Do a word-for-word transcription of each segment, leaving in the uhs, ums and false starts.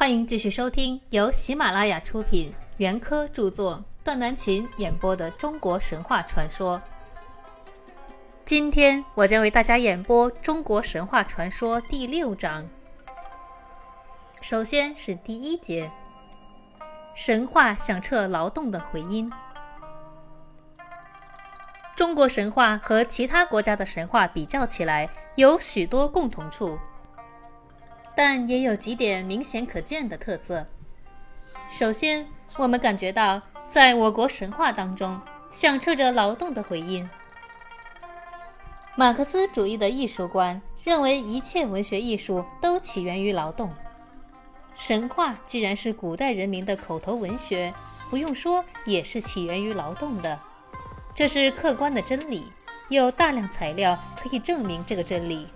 欢迎继续收听由喜马拉雅出品，袁科著作，段南琴演播的中国神话传说。今天我将为大家演播中国神话传说第六章。首先是第一节，神话响彻劳动的回音。中国神话和其他国家的神话比较起来，有许多共同处，但也有几点明显可见的特色。首先，我们感觉到在我国神话当中响彻着劳动的回音。马克思主义的艺术观认为一切文学艺术都起源于劳动。神话既然是古代人民的口头文学，不用说也是起源于劳动的，这是客观的真理，有大量材料可以证明这个真理。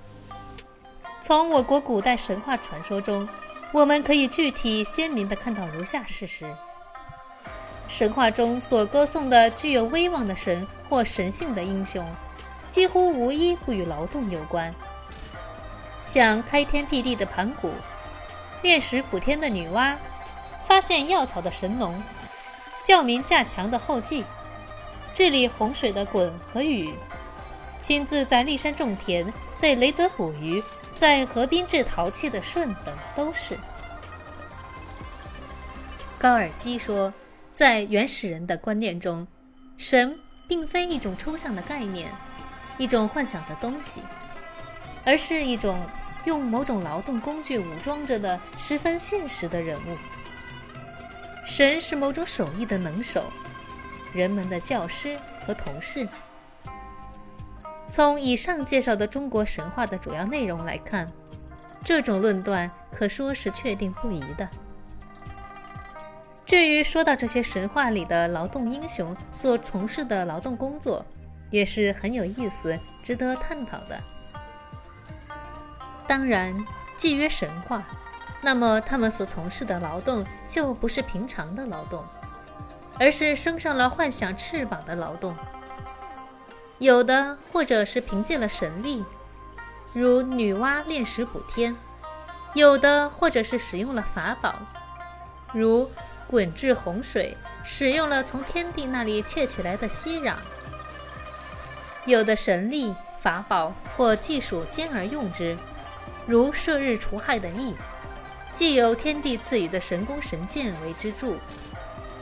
从我国古代神话传说中，我们可以具体鲜明地看到如下事实：神话中所歌颂的具有威望的神或神性的英雄，几乎无一不与劳动有关。像开天辟地的盘古，炼石补天的女娲，发现药草的神农，教民架墙的后稷，治理洪水的鲧和禹，亲自在骊山种田，在雷泽捕鱼，在河滨制陶器的舜等都是。高尔基说，在原始人的观念中，神并非一种抽象的概念，一种幻想的东西，而是一种用某种劳动工具武装着的十分现实的人物。神是某种手艺的能手，人们的教师和同事。从以上介绍的中国神话的主要内容来看，这种论断可说是确定不疑的。至于说到这些神话里的劳动英雄所从事的劳动工作，也是很有意思，值得探讨的。当然，既曰神话，那么他们所从事的劳动就不是平常的劳动，而是升上了幻想翅膀的劳动。有的或者是凭借了神力，如女娲炼石补天；有的或者是使用了法宝，如鲧治洪水，使用了从天地那里窃取来的息壤。有的神力、法宝或技术兼而用之，如射日除害的羿，既有天地赐予的神弓神箭为支柱，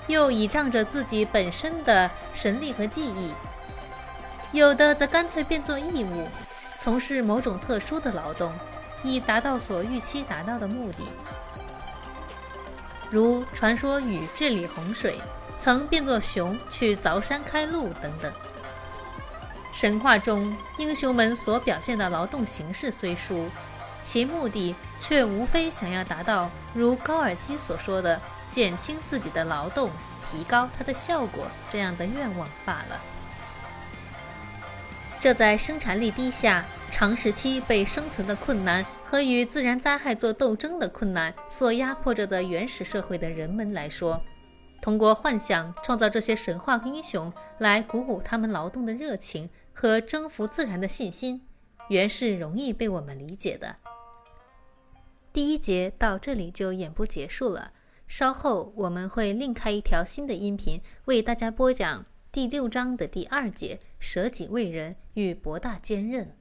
又倚仗着自己本身的神力和技艺。有的则干脆变作义务，从事某种特殊的劳动，以达到所预期达到的目的。如传说禹治理洪水，曾变作熊去凿山开路等等。神话中英雄们所表现的劳动形式虽殊，其目的却无非想要达到如高尔基所说的减轻自己的劳动，提高它的效果这样的愿望罢了。这在生产力低下、长时期被生存的困难和与自然灾害做斗争的困难所压迫着的原始社会的人们来说，通过幻想创造这些神话英雄来鼓舞他们劳动的热情和征服自然的信心，原是容易被我们理解的。第一节到这里就演播结束了，稍后我们会另开一条新的音频为大家播讲第六章的第二节，舍己为人与博大坚韧。